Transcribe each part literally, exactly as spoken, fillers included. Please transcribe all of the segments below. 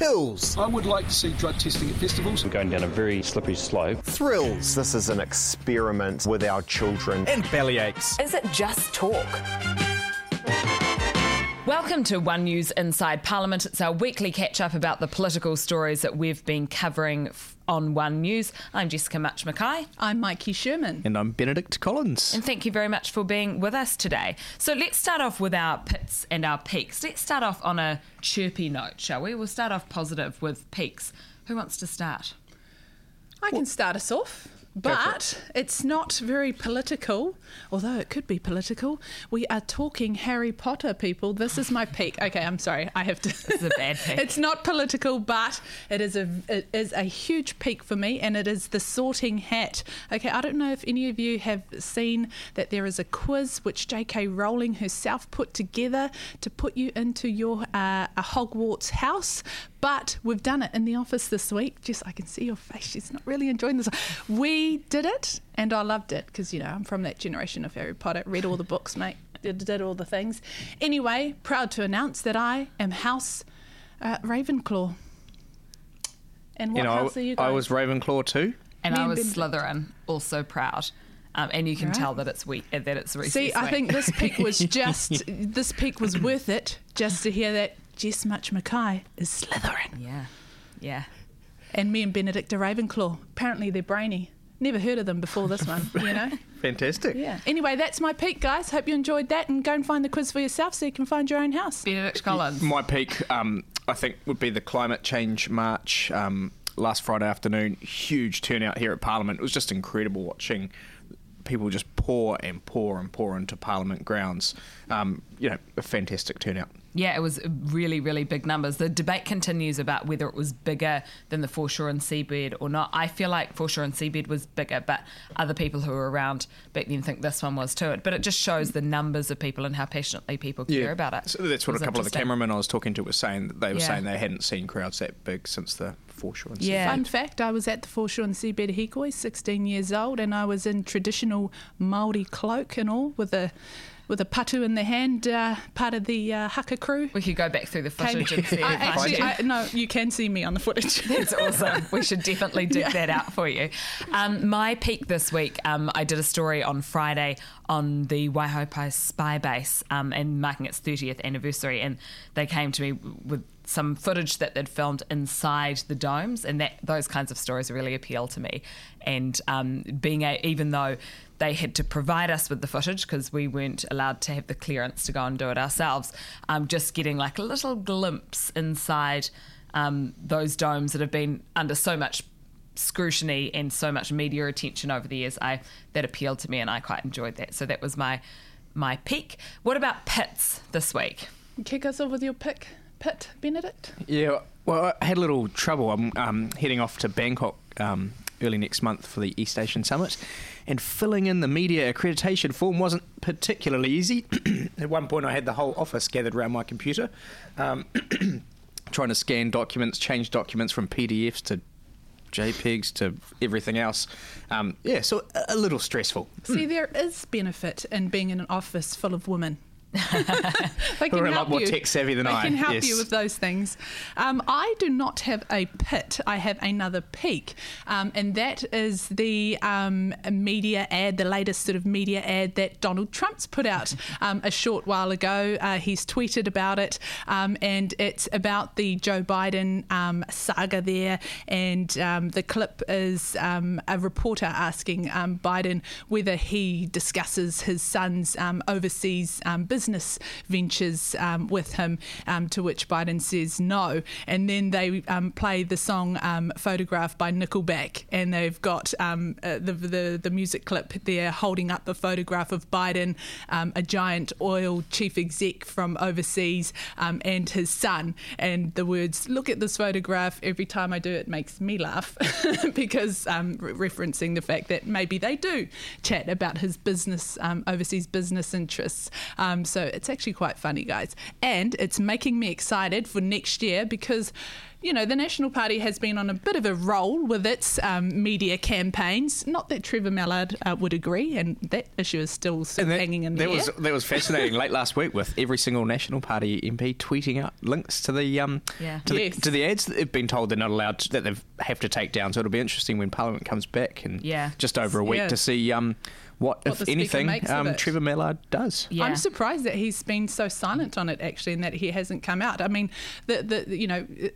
pills. I would like to see drug testing at festivals. We're going down a very slippery slope. Thrills. This is an experiment with our children. And bellyaches. Is it just talk? Welcome to One News Inside Parliament. It's our weekly catch-up about the political stories that we've been covering f- on One News. I'm Jessica Much Mackay. I'm Mikey Sherman. And I'm Benedict Collins. And thank you very much for being with us today. So let's start off with our pits and our peaks. Let's start off on a chirpy note, shall we? We'll start off positive with peaks. Who wants to start? I can start us off. But it's not very political, although it could be political. We are talking Harry Potter, people. This is my peak. Okay, I'm sorry. I have to. It's a bad peak. It's not political, but it is a it is a huge peak for me, and it is the Sorting Hat. Okay, I don't know if any of you have seen that there is a quiz which J K. Rowling herself put together to put you into your uh, a Hogwarts house. But we've done it in the office this week. Jess, I can see your face. She's not really enjoying this. We did it, and I loved it because, you know, I'm from that generation of Harry Potter. Read all the books, mate. Did, did all the things. Anyway, proud to announce that I am House uh, Ravenclaw. And what and house I, are you guys? I was Ravenclaw too. And Me I was and Slytherin, also proud. Um, and you can right. tell that it's weak, that it's recess See, week. I think this peak was just, this peak was worth it just to hear that. Jess Much Mackay is Slytherin. Yeah, yeah. And me and Benedict are Ravenclaw. Apparently they're brainy. Never heard of them before this one, you know? Fantastic. Yeah. Anyway, that's my peak, guys. Hope you enjoyed that, and go and find the quiz for yourself so you can find your own house. Benedict Collins. My peak, um, I think, would be the climate change march um, last Friday afternoon. Huge turnout here at Parliament. It was just incredible watching people just pour and pour and pour into Parliament grounds. Um, you know, a fantastic turnout. Yeah, it was really, really big numbers. The debate continues about whether it was bigger than the foreshore and seabed or not. I feel like foreshore and seabed was bigger, but other people who were around back then think this one was too. But it just shows the numbers of people and how passionately people care yeah. about it. So that's what it a couple of the cameramen I was talking to were saying. That they were yeah. saying they hadn't seen crowds that big since the foreshore and yeah. seabed. Fun fact, I was at the foreshore and seabed Hikoi, sixteen years old, and I was in traditional Māori cloak and all with a... with a patu in the hand, uh, part of the uh, haka crew. We could go back through the footage and see I, actually, I, No, you can see me on the footage. That's awesome. We should definitely dig yeah. that out for you. Um, my peak this week, um, I did a story on Friday on the Waihopai spy base um, and marking its thirtieth anniversary, and they came to me with some footage that they'd filmed inside the domes, and that those kinds of stories really appeal to me. And um, being a, even though they had to provide us with the footage because we weren't allowed to have the clearance to go and do it ourselves, um, just getting like a little glimpse inside um, those domes that have been under so much scrutiny and so much media attention over the years, I that appealed to me, and I quite enjoyed that. So that was my my peak. What about pits this week? Kick us off with your pick. Pit, Benedict? Yeah, well, I had a little trouble. I'm um, heading off to Bangkok um, early next month for the East Asian Summit, and filling in the media accreditation form wasn't particularly easy. At one point I had the whole office gathered around my computer, um, trying to scan documents, change documents from P D Fs to JPEGs to everything else. Um, yeah, so a little stressful. See, mm. there is benefit in being in an office full of women. They can Who are a lot more tech savvy than they I. They can help yes. you with those things. Um, I do not have a pit. I have another peak, um, and that is the um, media ad, the latest sort of media ad that Donald Trump's put out um, a short while ago. Uh, he's tweeted about it, um, and it's about the Joe Biden um, saga there. And um, the clip is um, a reporter asking um, Biden whether he discusses his son's um, overseas um, business. business ventures um, with him, um, to which Biden says no. And then they um, play the song um, Photograph by Nickelback, and they've got um, uh, the, the the music clip there holding up the photograph of Biden, um, a giant oil chief exec from overseas, um, and his son, and the words, "Look at this photograph, every time I do it makes me laugh," because um, re- referencing the fact that maybe they do chat about his business, um, overseas business interests. Um, So it's actually quite funny, guys. And it's making me excited for next year because, you know, the National Party has been on a bit of a roll with its um, media campaigns. Not that Trevor Mallard uh, would agree, and that issue is still sort of that, hanging in that there. Was, that was fascinating late last week with every single National Party M P tweeting out links to the um yeah. to, yes. the, to the ads that they've been told they're not allowed, to, that they have to take down. So it'll be interesting when Parliament comes back in yeah. just over a week yeah. to see um what, what if anything, um, Trevor Mallard does. Yeah. I'm surprised that he's been so silent on it, actually, and that he hasn't come out. I mean, the, the you know... Uh,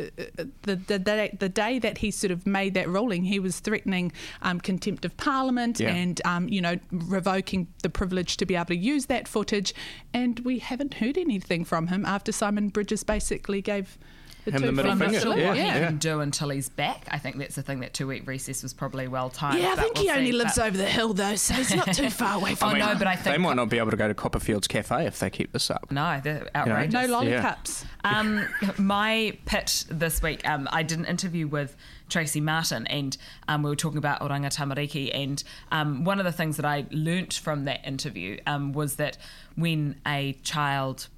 The, the, the, the day that he sort of made that ruling, he was threatening um, contempt of Parliament yeah. and, um, you know, revoking the privilege to be able to use that footage. And we haven't heard anything from him after Simon Bridges basically gave the him two the middle finger. I'm not sure yeah. what yeah. he can do until he's back. I think that's the thing. That two-week recess was probably well timed. Yeah, I think we'll he only see, lives over the hill, though, so he's not too far away from oh, no, but I think they might not be able to go to Copperfield's Cafe if they keep this up. No, they're outrageous. You know? No lollipops. Yeah. Um, my pitch this week, um, I did an interview with Tracey Martin, and um, we were talking about Oranga Tamariki, and um, one of the things that I learnt from that interview um, was that when a child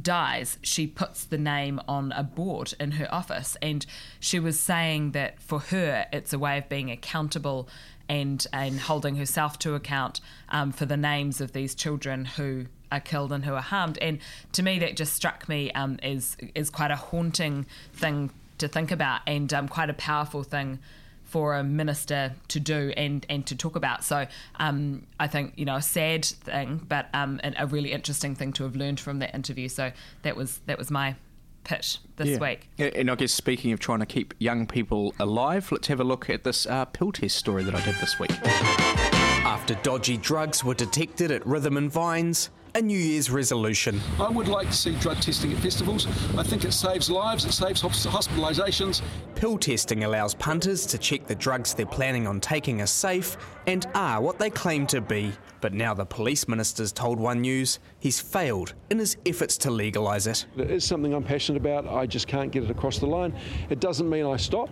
dies, she puts the name on a board in her office, and she was saying that for her it's a way of being accountable and and holding herself to account um, for the names of these children who are killed and who are harmed. And to me that just struck me um, as, as quite a haunting thing to think about, and um, quite a powerful thing for a minister to do and, and to talk about. So um, I think, you know, a sad thing, but um, a really interesting thing to have learned from that interview. So that was that was my pitch this yeah. week. And I guess speaking of trying to keep young people alive, let's have a look at this uh, pill test story that I did this week. After dodgy drugs were detected at Rhythm and Vines, a New Year's resolution. I would like to see drug testing at festivals. I think it saves lives, it saves hospitalisations. Pill testing allows punters to check the drugs they're planning on taking are safe and are what they claim to be. But now the police minister's told One News he's failed in his efforts to legalise it. It is something I'm passionate about. I just can't get it across the line. It doesn't mean I stop.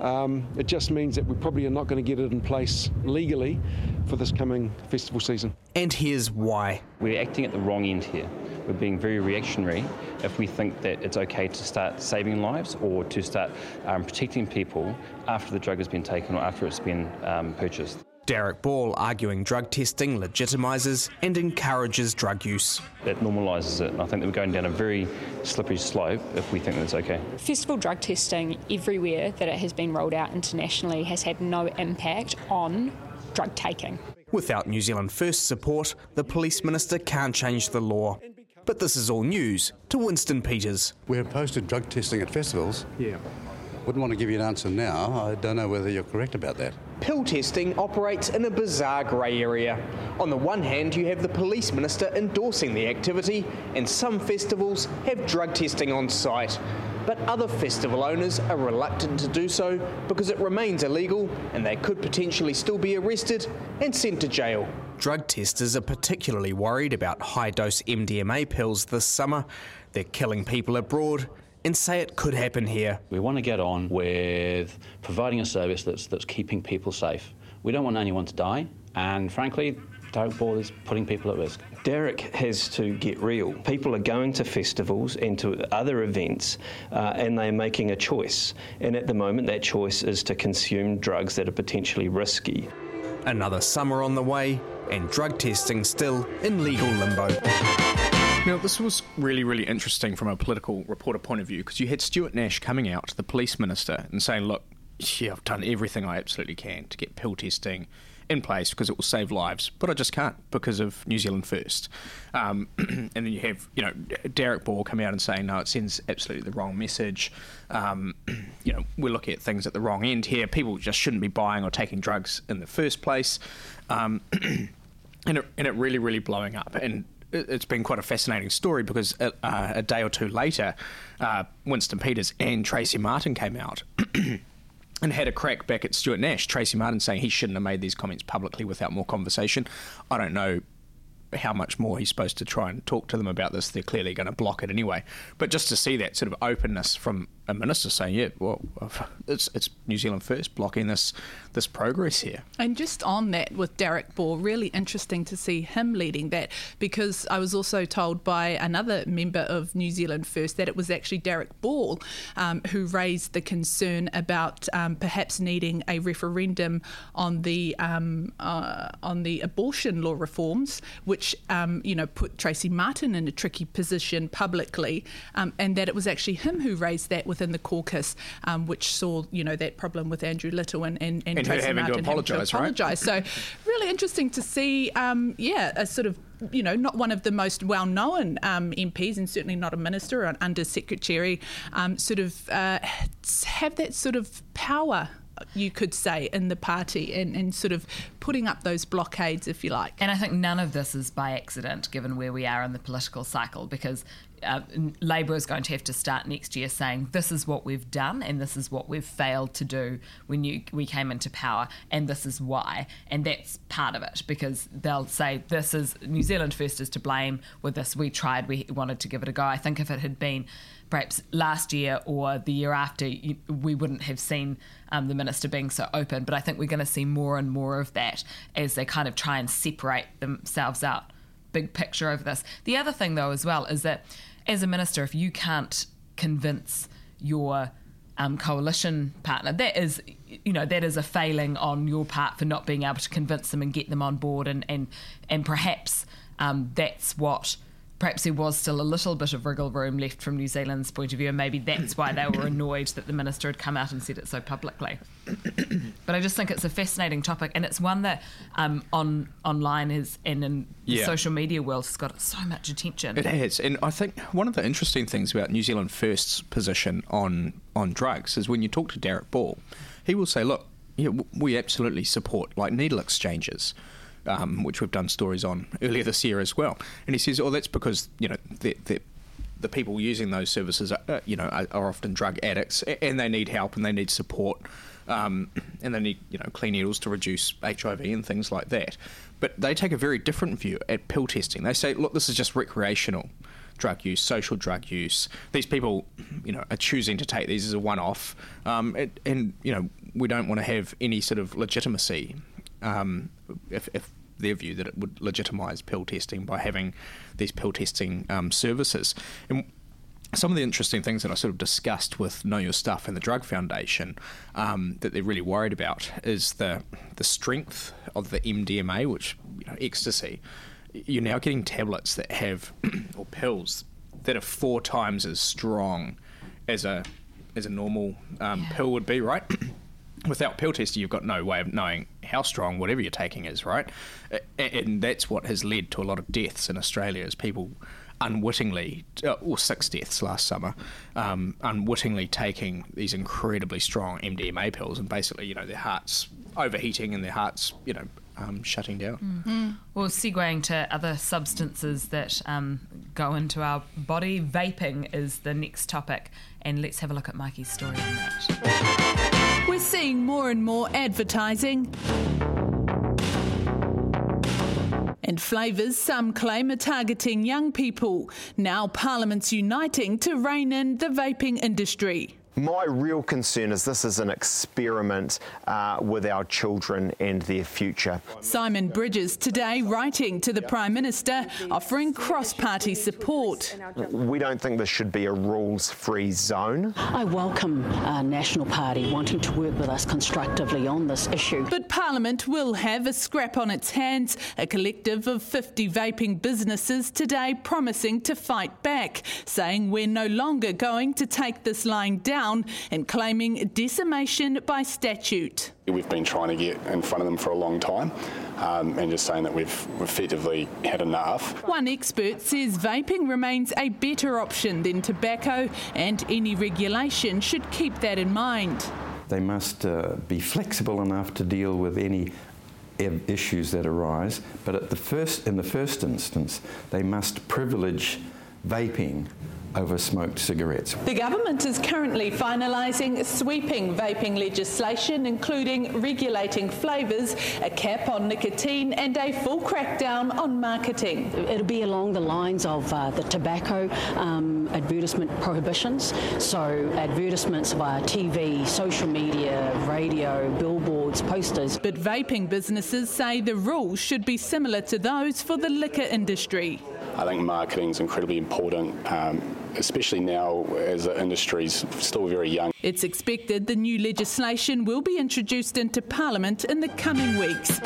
Um, it just means that we probably are not going to get it in place legally for this coming festival season. And here's why. We're acting at the wrong end here. We're being very reactionary if we think that it's okay to start saving lives or to start um, protecting people after the drug has been taken or after it's been um, purchased. Derek Ball arguing drug testing legitimises and encourages drug use. It normalises it, and I think that we're going down a very slippery slope if we think that it's okay. Festival drug testing everywhere that it has been rolled out internationally has had no impact on drug taking. Without New Zealand First support, the police minister can't change the law. But this is all news to Winston Peters. We're opposed to drug testing at festivals. Yeah. Wouldn't want to give you an answer now. I don't know whether you're correct about that. Pill testing operates in a bizarre grey area. On the one hand, you have the police minister endorsing the activity, and some festivals have drug testing on site. But other festival owners are reluctant to do so because it remains illegal and they could potentially still be arrested and sent to jail. Drug testers are particularly worried about high-dose M D M A pills this summer. They're killing people abroad and say it could happen here. We want to get on with providing a service that's that's keeping people safe. We don't want anyone to die, and frankly, Derek Ball is putting people at risk. Derek has to get real. People are going to festivals and to other events uh, and they're making a choice. And at the moment, that choice is to consume drugs that are potentially risky. Another summer on the way, and drug testing still in legal limbo. Now, this was really, really interesting from a political reporter point of view, because you had Stuart Nash coming out, the police minister, and saying, look, yeah, I've done everything I absolutely can to get pill testing in place because it will save lives, but I just can't because of New Zealand First. Um, and then you have, you know, Derek Ball coming out and saying, no, it sends absolutely the wrong message. Um, you know, we're looking at things at the wrong end here. People just shouldn't be buying or taking drugs in the first place. Um, and, it, and it really, really blowing up. And it's been quite a fascinating story because a, uh, a day or two later, uh, Winston Peters and Tracey Martin came out and had a crack back at Stuart Nash. Tracey Martin saying he shouldn't have made these comments publicly without more conversation. I don't know how much more he's supposed to try and talk to them about this. They're clearly going to block it anyway. But just to see that sort of openness from a minister saying, yeah, well, it's it's New Zealand First blocking this this progress here. And just on that with Derek Ball, really interesting to see him leading that, because I was also told by another member of New Zealand First that it was actually Derek Ball um, who raised the concern about um, perhaps needing a referendum on the um, uh, on the abortion law reforms, which um, you know put Tracey Martin in a tricky position publicly, um, and that it was actually him who raised that with in the caucus, um, which saw, you know, that problem with Andrew Little and and, and, and Tracey Martin to apologise, having to apologise. Right? So really interesting to see, um, yeah, a sort of, you know, not one of the most well-known um, M Ps, and certainly not a minister or an under-secretary, um, sort of uh, have that sort of power, you could say, in the party and, and sort of putting up those blockades, if you like. And I think none of this is by accident, given where we are in the political cycle, because Uh, Labour is going to have to start next year saying this is what we've done and this is what we've failed to do when you, we came into power, and this is why. And that's part of it, because they'll say this is New Zealand First is to blame with this. We tried, we wanted to give it a go. I think if it had been perhaps last year or the year after, you, we wouldn't have seen um, the minister being so open. But I think we're going to see more and more of that as they kind of try and separate themselves out. Big picture over this. The other thing, though, as well, is that as a minister, if you can't convince your um, coalition partner, that is, you know, that is a failing on your part for not being able to convince them and get them on board, and and and perhaps um, that's what. Perhaps there was still a little bit of wriggle room left from New Zealand's point of view, and maybe that's why they were annoyed that the minister had come out and said it so publicly. But I just think it's a fascinating topic, and it's one that um, on online is and in yeah. the social media world has got so much attention. It has, and I think one of the interesting things about New Zealand First's position on, on drugs is when you talk to Derek Ball, he will say, look, yeah, we absolutely support like needle exchanges. Um, which we've done stories on earlier this year as well. And he says, oh, that's because, you know, the, the, the people using those services, are, uh, you know, are, are often drug addicts, and they need help and they need support, um, and they need, you know, clean needles to reduce H I V and things like that. But they take a very different view at pill testing. They say, look, this is just recreational drug use, social drug use. These people, you know, are choosing to take these as a one-off, um, and, and, you know, we don't want to have any sort of legitimacy um, if, if their view that it would legitimise pill testing by having these pill testing um, services. And some of the interesting things that I sort of discussed with Know Your Stuff and the Drug Foundation um, that they're really worried about is the the strength of the M D M A, which, you know, ecstasy. You're now getting tablets that have, or pills, that are four times as strong as a as a normal um, yeah. pill would be, right? Without pill testing, you've got no way of knowing how strong whatever you're taking is, right? And that's what has led to a lot of deaths in Australia, is people unwittingly, or six deaths last summer, um, unwittingly taking these incredibly strong M D M A pills, and basically, you know, their hearts overheating and their hearts, you know, um, shutting down. Mm-hmm. Well, segueing to other substances that um, go into our body, vaping is the next topic, and let's have a look at Mikey's story on that. We're seeing more and more advertising and flavours some claim are targeting young people. Now Parliament's uniting to rein in the vaping industry. My real concern is this is an experiment uh, with our children and their future. Simon Bridges today writing to the Prime Minister offering cross-party support. We don't think this should be a rules-free zone. I welcome uh, National Party wanting to work with us constructively on this issue. But Parliament will have a scrap on its hands, a collective of fifty vaping businesses today promising to fight back, saying we're no longer going to take this lying down, and claiming decimation by statute. We've been trying to get in front of them for a long time, um, and just saying that we've effectively had enough. One expert says vaping remains a better option than tobacco, and any regulation should keep that in mind. They must uh, be flexible enough to deal with any issues that arise, but at the first, in the first instance, they must privilege vaping over smoked cigarettes. The government is currently finalising sweeping vaping legislation, including regulating flavours, a cap on nicotine and a full crackdown on marketing. It'll be along the lines of uh, the tobacco um, advertisement prohibitions, so advertisements via T V, social media, radio, billboards, posters. But vaping businesses say the rules should be similar to those for the liquor industry. I think marketing is incredibly important, um, especially now as the industry is still very young. It's expected the new legislation will be introduced into Parliament in the coming weeks.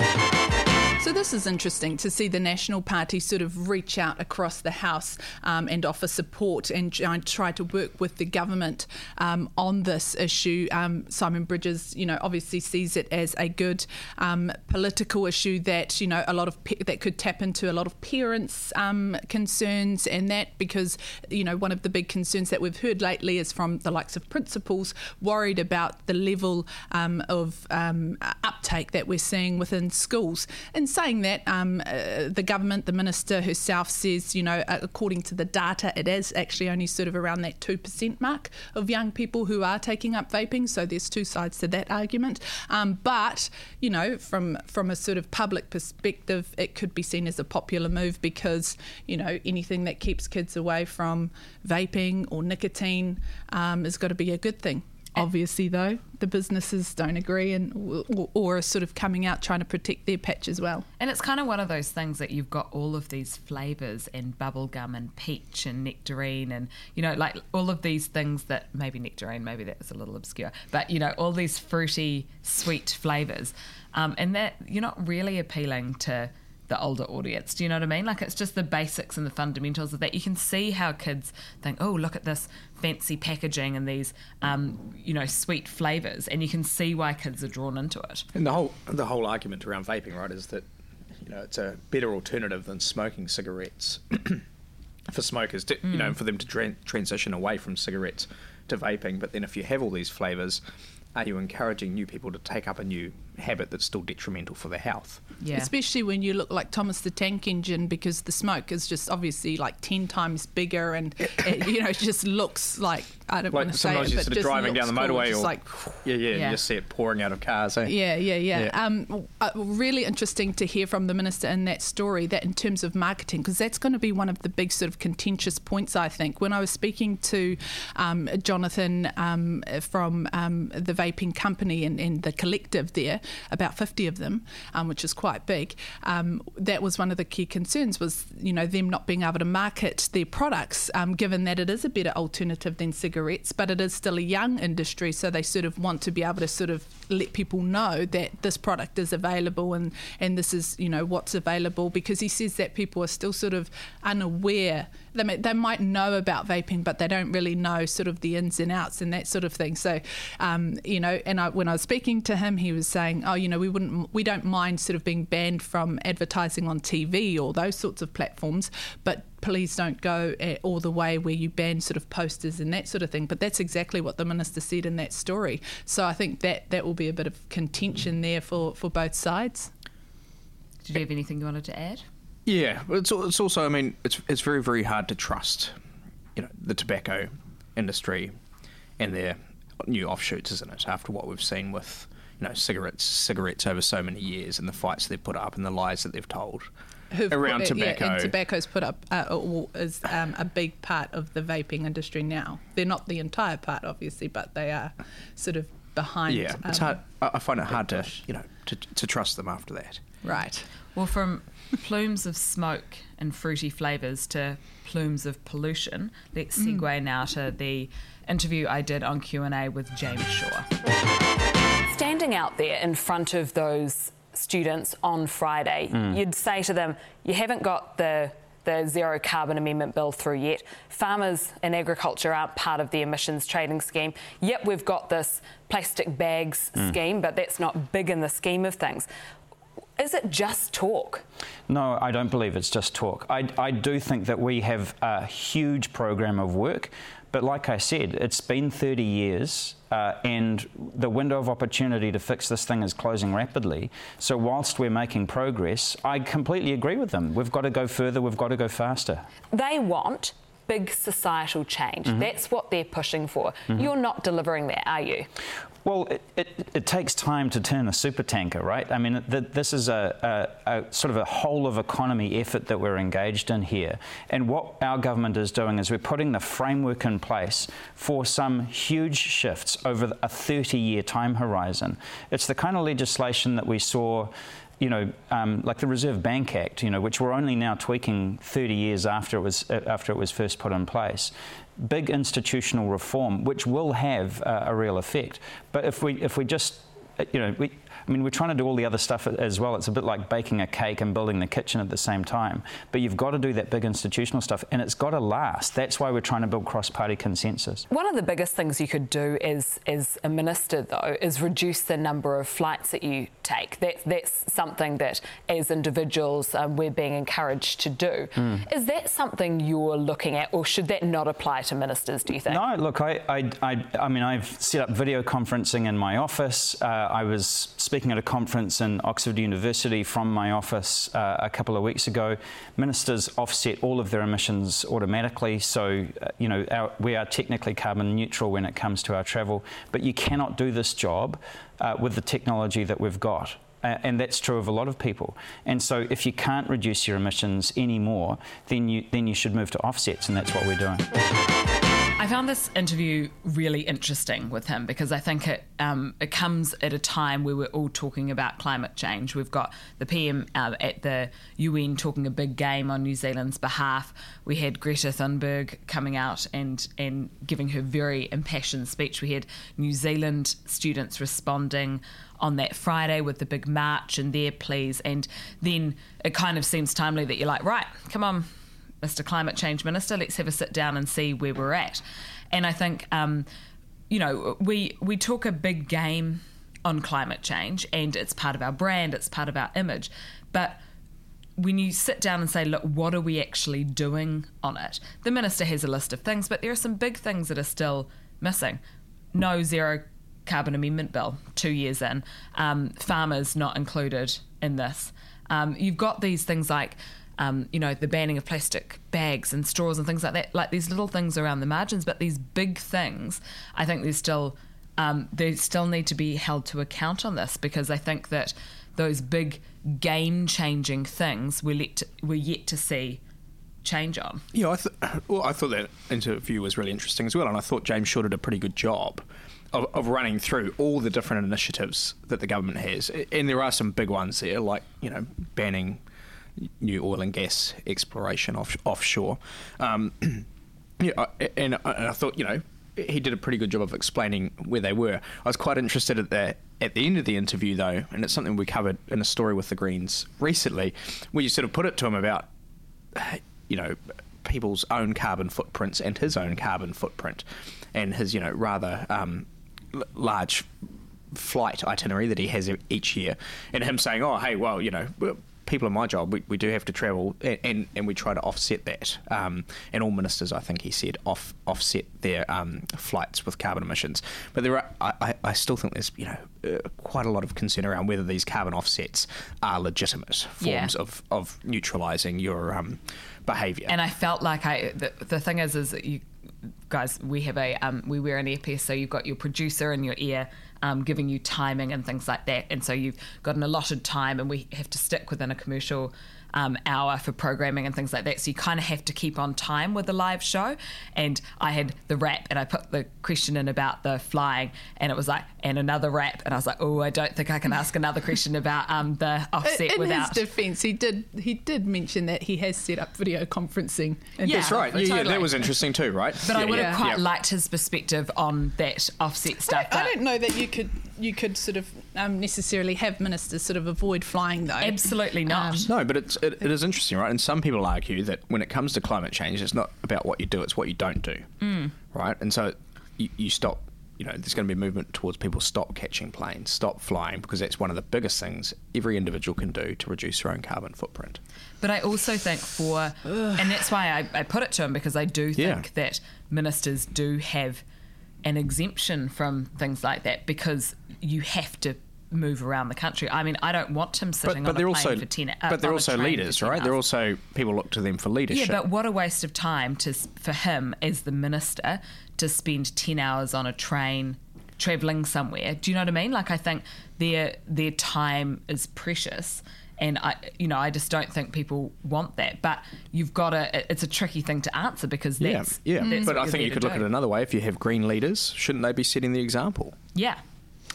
So this is interesting to see the National Party sort of reach out across the House um, and offer support and try to work with the government um, on this issue. Um, Simon Bridges, you know, obviously sees it as a good um, political issue that, you know, a lot of pe- that could tap into a lot of parents' um, concerns and that, because, you know, one of the big concerns that we've heard lately is from the likes of principals worried about the level um, of um, uptake that we're seeing within schools. And saying that, um, uh, the government, the minister herself says, you know, uh, according to the data, it is actually only sort of around that two percent mark of young people who are taking up vaping. So there's two sides to that argument. Um, but, you know, from from a sort of public perspective, it could be seen as a popular move because, you know, anything that keeps kids away from vaping or nicotine um, has got to be a good thing. Obviously, though, the businesses don't agree and or, or are sort of coming out trying to protect their patch as well. And it's kind of one of those things that you've got all of these flavours and bubblegum and peach and nectarine and, you know, like all of these things that maybe nectarine, maybe that's a little obscure, but, you know, all these fruity, sweet flavours. Um, and that you're not really appealing to the older audience, do you know what I mean? Like, it's just the basics and the fundamentals of that. You can see how kids think, oh, look at this fancy packaging and these um, you know, sweet flavours, and you can see why kids are drawn into it. And the whole the whole argument around vaping, right, is that, you know, it's a better alternative than smoking cigarettes for smokers to, mm. you know, for them to tra- transition away from cigarettes to vaping. But then if you have all these flavours, are you encouraging new people to take up a new habit that's still detrimental for their health? Yeah. Especially when you look like Thomas the Tank Engine, because the smoke is just obviously like ten times bigger and, it, you know, just looks like, I don't like want to say it, but sometimes you're sort of driving down the motorway cool, or... Like, yeah, yeah, yeah, you just see it pouring out of cars, eh? Yeah, yeah, yeah. yeah. Um, uh, really interesting to hear from the Minister in that story, that in terms of marketing, because that's going to be one of the big sort of contentious points, I think. When I was speaking to um, Jonathan um, from um, the vaping company and, and the collective there, about fifty of them, um, which is quite big, um, that was one of the key concerns was, you know, them not being able to market their products, um, given that it is a better alternative than cigarettes, but it is still a young industry, so they sort of want to be able to sort of let people know that this product is available and, and this is, you know, what's available, because he says that people are still sort of unaware. They may, they might know about vaping, but they don't really know sort of the ins and outs and that sort of thing. So, um, you know, and I, when I was speaking to him, he was saying, oh, you know, we wouldn't, we don't mind sort of being banned from advertising on T V or those sorts of platforms, but please don't go all the way where you ban sort of posters and that sort of thing. But that's exactly what the minister said in that story. So I think that that will be a bit of contention there for, for both sides. Did you have anything you wanted to add? Yeah, but it's, it's also, I mean, it's it's very, very hard to trust, you know, the tobacco industry and their new offshoots, isn't it? After what we've seen with, you know, cigarettes, cigarettes over so many years and the fights they've put up and the lies that they've told Who've around put, tobacco. Yeah, and tobacco's put up uh, is um, a big part of the vaping industry now. They're not the entire part, obviously, but they are sort of behind. Yeah, it's um, hard. I find it hard to, you know, to, to trust them after that. Right. Well, from plumes of smoke and fruity flavours to plumes of pollution, let's segue mm. now to the interview I did on Q and A with James Shaw. Standing out there in front of those students on Friday, mm. you'd say to them, you haven't got the the Zero Carbon Amendment bill through yet. Farmers and agriculture aren't part of the emissions trading scheme. Yep, we've got this plastic bags mm. scheme, but that's not big in the scheme of things. Is it just talk? No, I don't believe it's just talk. I, I do think that we have a huge program of work, but like I said, it's been thirty years uh, and the window of opportunity to fix this thing is closing rapidly. So whilst we're making progress, I completely agree with them. We've got to go further, we've got to go faster. They want big societal change. Mm-hmm. That's what they're pushing for. Mm-hmm. You're not delivering that, are you? Well, it, it, it takes time to turn a super tanker, right? I mean, th- this is a, a, a sort of a whole of economy effort that we're engaged in here. And what our government is doing is we're putting the framework in place for some huge shifts over a thirty-year time horizon. It's the kind of legislation that we saw, you know, um, like the Reserve Bank Act, you know, which we're only now tweaking thirty years after it was after it was first put in place. Big institutional reform, which will have uh, a real effect. But if we if we just, you know, we, I mean, we're trying to do all the other stuff as well. It's a bit like baking a cake and building the kitchen at the same time. But you've got to do that big institutional stuff, and it's got to last. That's why we're trying to build cross-party consensus. One of the biggest things you could do as, as a minister, though, is reduce the number of flights that you take. That, that's something that, as individuals, um, we're being encouraged to do. Mm. Is that something you're looking at, or should that not apply to ministers, do you think? No, look, I, I, I, I mean, I've set up video conferencing in my office. Uh, I was speaking at a conference in Oxford University from my office uh, a couple of weeks ago. Ministers offset all of their emissions automatically, so uh, you know our, we are technically carbon neutral when it comes to our travel, but you cannot do this job uh, with the technology that we've got. Uh, and that's true of a lot of people. And so if you can't reduce your emissions anymore, then you, then you should move to offsets, and that's what we're doing. I found this interview really interesting with him because I think it um, it comes at a time where we're all talking about climate change. We've got the P M uh, at the U N talking a big game on New Zealand's behalf. We had Greta Thunberg coming out and, and giving her very impassioned speech. We had New Zealand students responding on that Friday with the big march and their pleas. And then it kind of seems timely that you're like, right, come on, Mister Climate Change Minister, let's have a sit down and see where we're at. And I think, um, you know, we we talk a big game on climate change, and it's part of our brand, it's part of our image. But when you sit down and say, look, what are we actually doing on it? The minister has a list of things, but there are some big things that are still missing. No zero carbon amendment bill, two years in. Um, farmers not included in this. Um, you've got these things like, Um, you know, the banning of plastic bags and straws and things like that, like these little things around the margins, but these big things, I think there's still, um, they still need to be held to account on this, because I think that those big game-changing things we're, let to, we're yet to see change on. Yeah, I th- well, I thought that interview was really interesting as well, and I thought James Shaw did a pretty good job of, of running through all the different initiatives that the government has, and there are some big ones there, like, you know, banning new oil and gas exploration off, offshore. Um, yeah, I, and, I, and I thought, you know, he did a pretty good job of explaining where they were. I was quite interested at the, at the end of the interview, though, and it's something we covered in a story with the Greens recently, where you sort of put it to him about, you know, people's own carbon footprints and his own carbon footprint and his, you know, rather um, l- large flight itinerary that he has each year, and him saying, oh, hey, well, you know, people in my job, we, we do have to travel, and, and, and we try to offset that. Um, and all ministers, I think he said, off, offset their um, flights with carbon emissions. But there are, I, I still think there's, you know, uh, quite a lot of concern around whether these carbon offsets are legitimate forms yeah. of, of neutralising your um, behaviour. And I felt like I, the, the thing is, is that you guys, we have a, um, we wear an earpiece, so you've got your producer in your ear, Um, giving you timing and things like that, and so you've got an allotted time, and we have to stick within a commercial um, hour for programming and things like that, so you kind of have to keep on time with the live show. And I had the rap, and I put the question in about the flying, and it was like, and another rap, and I was like, oh, I don't think I can ask another question about um, the offset in without... In his defence, he did he did mention that he has set up video conferencing. And yeah, that's right. Yeah, totally. Yeah, that was interesting too, right? But yeah, I would have yeah. quite yeah. liked his perspective on that offset stuff. I don't, I don't know that you could you could sort of um, necessarily have ministers sort of avoid flying, though. Absolutely not. Um, no, but it's, it, it is interesting, right? And some people argue that when it comes to climate change, it's not about what you do, it's what you don't do, mm. right? And so you, you stop, you know, there's going to be a movement towards people stop catching planes, stop flying, because that's one of the biggest things every individual can do to reduce their own carbon footprint. But I also think for, and that's why I, I put it to him, because I do think yeah. that ministers do have an exemption from things like that, because you have to move around the country. I mean, I don't want him sitting but, but on a plane also, for ten hours. Uh, but they're also leaders, right? They're also, people look to them for leadership. Yeah, but what a waste of time to for him as the minister to spend ten hours on a train travelling somewhere. Do you know what I mean? Like, I think their their time is precious. And, I, you know, I just don't think people want that. But you've got to, it's a tricky thing to answer because that's... Yeah, yeah. That's but I think you could look do. at it another way. If you have green leaders, shouldn't they be setting the example? Yeah,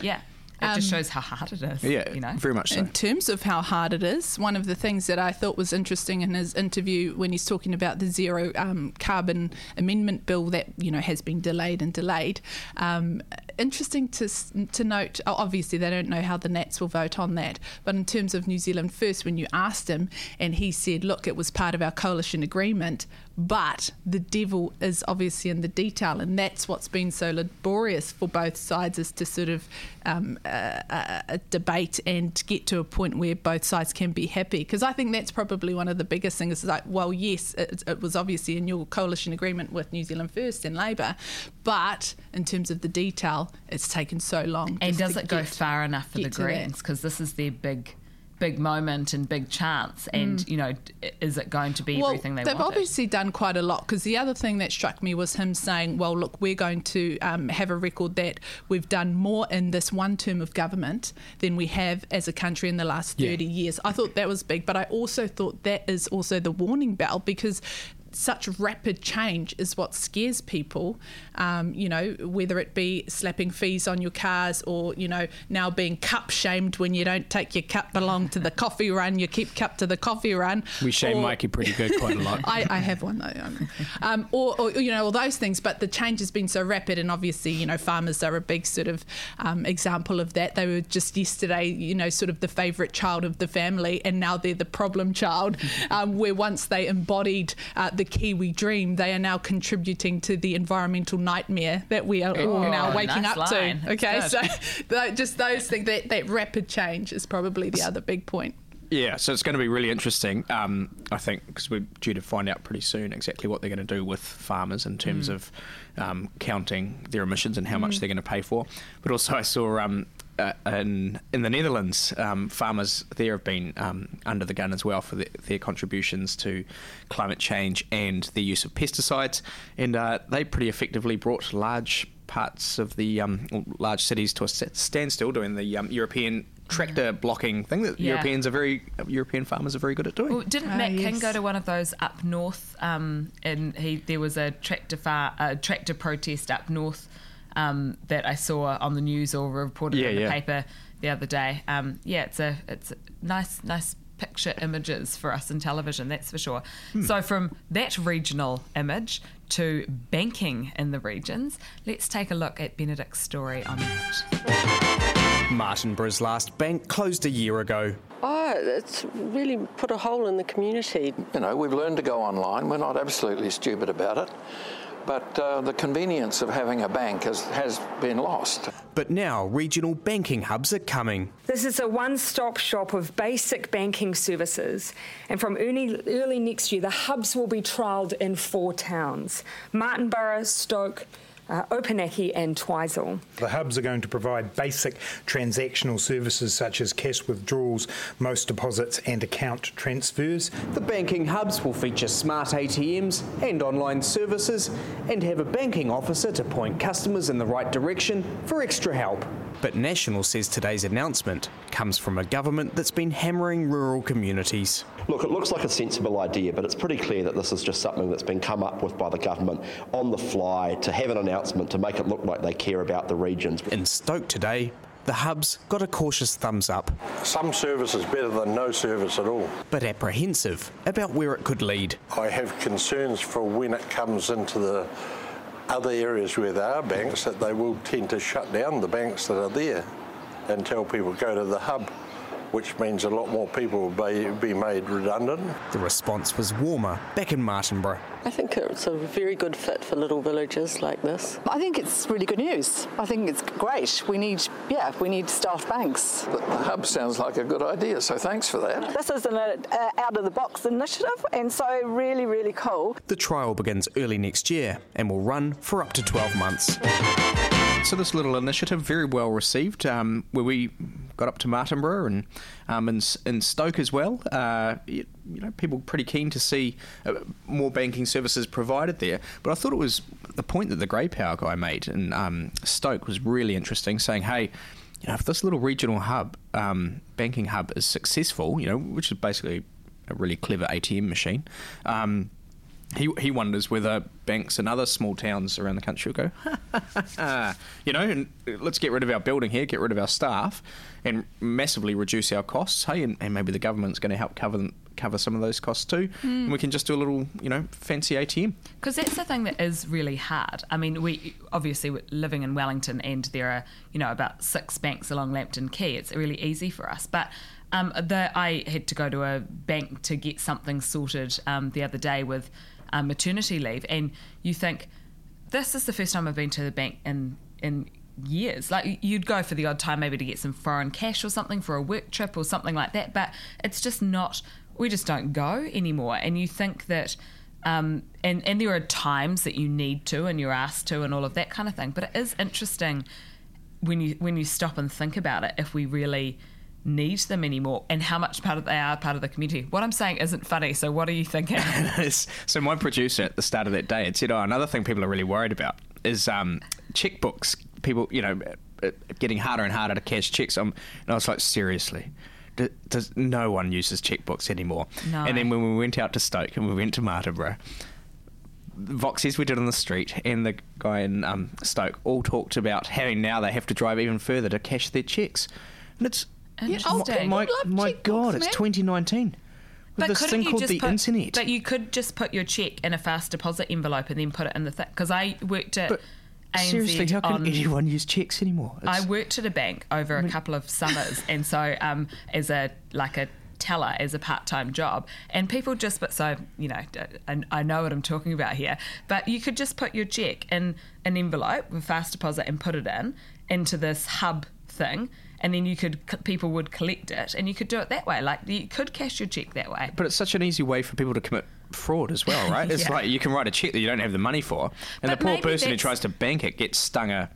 yeah. It um, just shows how hard it is. Yeah, you know? Very much so. In terms of how hard it is, one of the things that I thought was interesting in his interview when he's talking about the zero um, carbon amendment bill that, you know, has been delayed and delayed... Um, Interesting to to note, obviously they don't know how the Nats will vote on that, but in terms of New Zealand First, when you asked him and he said, look, it was part of our coalition agreement, but the devil is obviously in the detail, and that's what's been so laborious for both sides, is to sort of um, uh, uh, debate and get to a point where both sides can be happy. Because I think that's probably one of the biggest things, is like, well, yes, it, it was obviously in your coalition agreement with New Zealand First and Labour, but in terms of the detail, it's taken so long. And does it go far enough for the Greens? Because this is their big big moment and big chance, and mm. you know, is it going to be well, everything they want? They've wanted? Obviously done quite a lot, because the other thing that struck me was him saying, well, look, we're going to um, have a record that we've done more in this one term of government than we have as a country in the last thirty yeah. years. I thought that was big, but I also thought that is also the warning bell, because such rapid change is what scares people, um, you know, whether it be slapping fees on your cars, or, you know, now being cup shamed when you don't take your cup along to the coffee run, you keep cup to the coffee run. We shame or, Mikey pretty good quite a lot. I, I have one though. Um, or, or, you know, all those things, but the change has been so rapid, and obviously, you know, farmers are a big sort of um, example of that. They were just yesterday, you know, sort of the favourite child of the family, and now they're the problem child, um, where once they embodied uh, the Kiwi dream, they are now contributing to the environmental nightmare that we are Ooh, now waking nice up line. to. Okay, so just those things, that, that rapid change is probably the other big point. Yeah, so it's going to be really interesting, um, I think, because we're due to find out pretty soon exactly what they're going to do with farmers in terms mm. of um, counting their emissions and how mm. much they're going to pay for. But also I saw... Um, Uh, in in the Netherlands, um, farmers there have been um, under the gun as well for the, their contributions to climate change and their use of pesticides, and uh, they pretty effectively brought large parts of the um, large cities to a standstill doing the um, European tractor yeah. blocking thing that yeah. Europeans are very European farmers are very good at doing. Well, didn't oh, Matt yes. King go to one of those up north? Um, and he there was a tractor far, a tractor protest up north. Um, that I saw on the news or reported yeah, in the yeah. paper the other day. Um, yeah, it's a it's a nice nice picture images for us in television, that's for sure. Hmm. So from that regional image to banking in the regions, let's take a look at Benedict's story on that. Martinborough's last bank closed a year ago. Oh, it's really put a hole in the community. You know, we've learned to go online. We're not absolutely stupid about it. But uh, the convenience of having a bank has, has been lost. But now regional banking hubs are coming. This is a one-stop shop of basic banking services, and from early, early next year the hubs will be trialled in four towns: Martinborough, Stoke, Uh, Opanaki and Twizel. The hubs are going to provide basic transactional services such as cash withdrawals, most deposits and account transfers. The banking hubs will feature smart A T Ms and online services, and have a banking officer to point customers in the right direction for extra help. But National says today's announcement comes from a government that's been hammering rural communities. Look, it looks like a sensible idea, but it's pretty clear that this is just something that's been come up with by the government on the fly to have an announcement to make it look like they care about the regions. In Stoke today, the hubs got a cautious thumbs up. Some service is better than no service at all. But apprehensive about where it could lead. I have concerns for when it comes into the other areas where there are banks, that they will tend to shut down the banks that are there and tell people go to the hub, which means a lot more people will be made redundant. The response was warmer back in Martinborough. I think it's a very good fit for little villages like this. I think it's really good news. I think it's great. We need, yeah, we need staff banks. The hub sounds like a good idea, so thanks for that. This is an uh, out-of-the-box initiative, and so really, really cool. The trial begins early next year and will run for up to twelve months. So this little initiative, very well received, um, where we got up to Martinborough and um, in, in Stoke as well. Uh, you, you know, people pretty keen to see uh, more banking services provided there. But I thought it was the point that the Grey Power guy made in um, Stoke was really interesting, saying, hey, you know, if this little regional hub, um, banking hub, is successful, you know, which is basically a really clever A T M machine, um, he he wonders whether banks in other small towns around the country will go, ha, ha, ha, ha, you know, and let's get rid of our building here, get rid of our staff, and massively reduce our costs. Hey, and, and maybe the government's going to help cover them, cover some of those costs too, mm. and we can just do a little, you know, fancy A T M. Because that's the thing that is really hard. I mean, we obviously we're living in Wellington, and there are, you know, about six banks along Lambton Quay. It's really easy for us, but. Um, the, I had to go to a bank to get something sorted um, the other day with uh, maternity leave, and you think, this is the first time I've been to the bank in in years. Like, you'd go for the odd time maybe to get some foreign cash or something for a work trip or something like that, but it's just not, we just don't go anymore. And you think that, um, and, and there are times that you need to and you're asked to and all of that kind of thing, but it is interesting when you when you stop and think about it, if we really need them anymore and how much part of they are part of the community. What I'm saying isn't funny, so what are you thinking? So my producer at the start of that day had said, oh, another thing people are really worried about is um, checkbooks. People, you know, getting harder and harder to cash checks. Um, and I was like, seriously? Does, does no one uses checkbooks anymore? No. And then when we went out to Stoke and we went to Martinborough, Voxies we did on the street and the guy in um, Stoke all talked about how now they have to drive even further to cash their checks. And it's Yeah, oh, my, my God, it's twenty nineteen. With this thing called the internet. But you could just put your cheque in a fast deposit envelope and then put it in the thing. Because I worked at A N Z. Seriously, how can anyone use cheques anymore? I worked at a bank over a couple of summers, and so um, as a like a teller, as a part-time job, and people just, but so, you know, I, I know what I'm talking about here, but you could just put your cheque in an envelope with fast deposit and put it in into this hub thing. And then you could, people would collect it, and you could do it that way. Like, you could cash your cheque that way. But it's such an easy way for people to commit fraud as well, right? It's yeah. like you can write a cheque that you don't have the money for, and but the poor person who tries to bank it gets stung a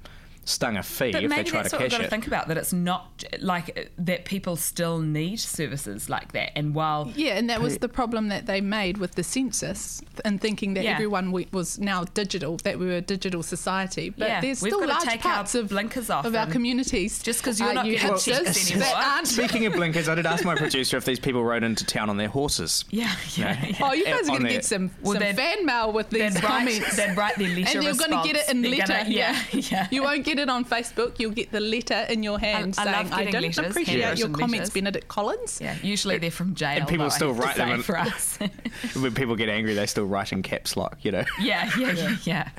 stung a fee if they try to cash it. But maybe that's what we've got to think about, that it's not like that people still need services like that. And while yeah, and that was the problem that they made with the census, and thinking that yeah. everyone was now digital, that we were a digital society. But yeah. there's still large parts of blinkers off of our communities. Just because you're not getting well, checks anymore. Aren't. Speaking of blinkers, I did ask my producer if these people rode into town on their horses. Yeah, yeah. You know, yeah. Oh, you guys are going to get some, well, some fan mail with these they'd comments. Write, they'd write their letter, and you're going to get it in they're letter. Gonna, yeah, yeah. yeah. You won't get it on Facebook, you'll get the letter in your hand I, saying, I, I don't letters, appreciate yeah. your comments, letters. Benedict Collins. Yeah, usually they're from jail. And people still write them in, for us. When people get angry, they still write in caps lock, you know. Yeah, yeah, yeah, yeah.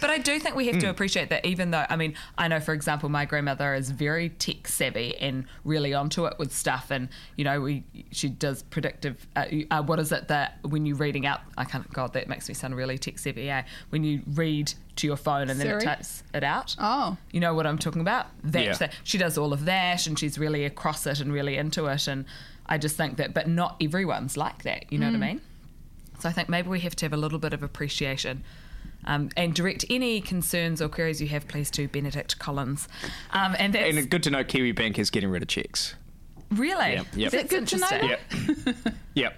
But I do think we have mm. to appreciate that, even though, I mean, I know, for example, my grandmother is very tech savvy and really onto it with stuff, and, you know, we she does predictive, uh, uh, what is it that when you're reading out, I can't, God, that makes me sound really tech savvy, eh? When you read to your phone and Sorry? then it types it out. Oh. You know what I'm talking about? That, yeah. that she does all of that, and she's really across it and really into it, and I just think that, but not everyone's like that, you know mm. what I mean? So I think maybe we have to have a little bit of appreciation. Um, and direct any concerns or queries you have, please, to Benedict Collins. Um, and, that's and it's good to know Kiwi Bank is getting rid of cheques. Really? Yep. Yep. Is that good to know? Yep. yep.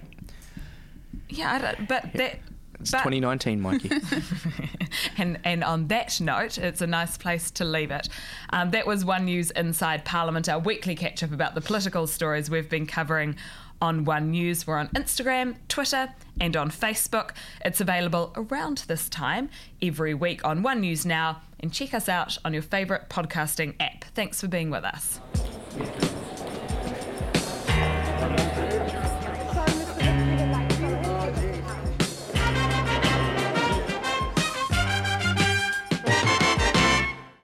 Yeah, I don't, but yep. that... It's but, twenty nineteen, Mikey. and and on that note, it's a nice place to leave it. Um, that was One News Inside Parliament, our weekly catch-up about the political stories we've been covering on One News. We're on Instagram, Twitter and on Facebook. It's available around this time every week on One News Now. And check us out on your favourite podcasting app. Thanks for being with us.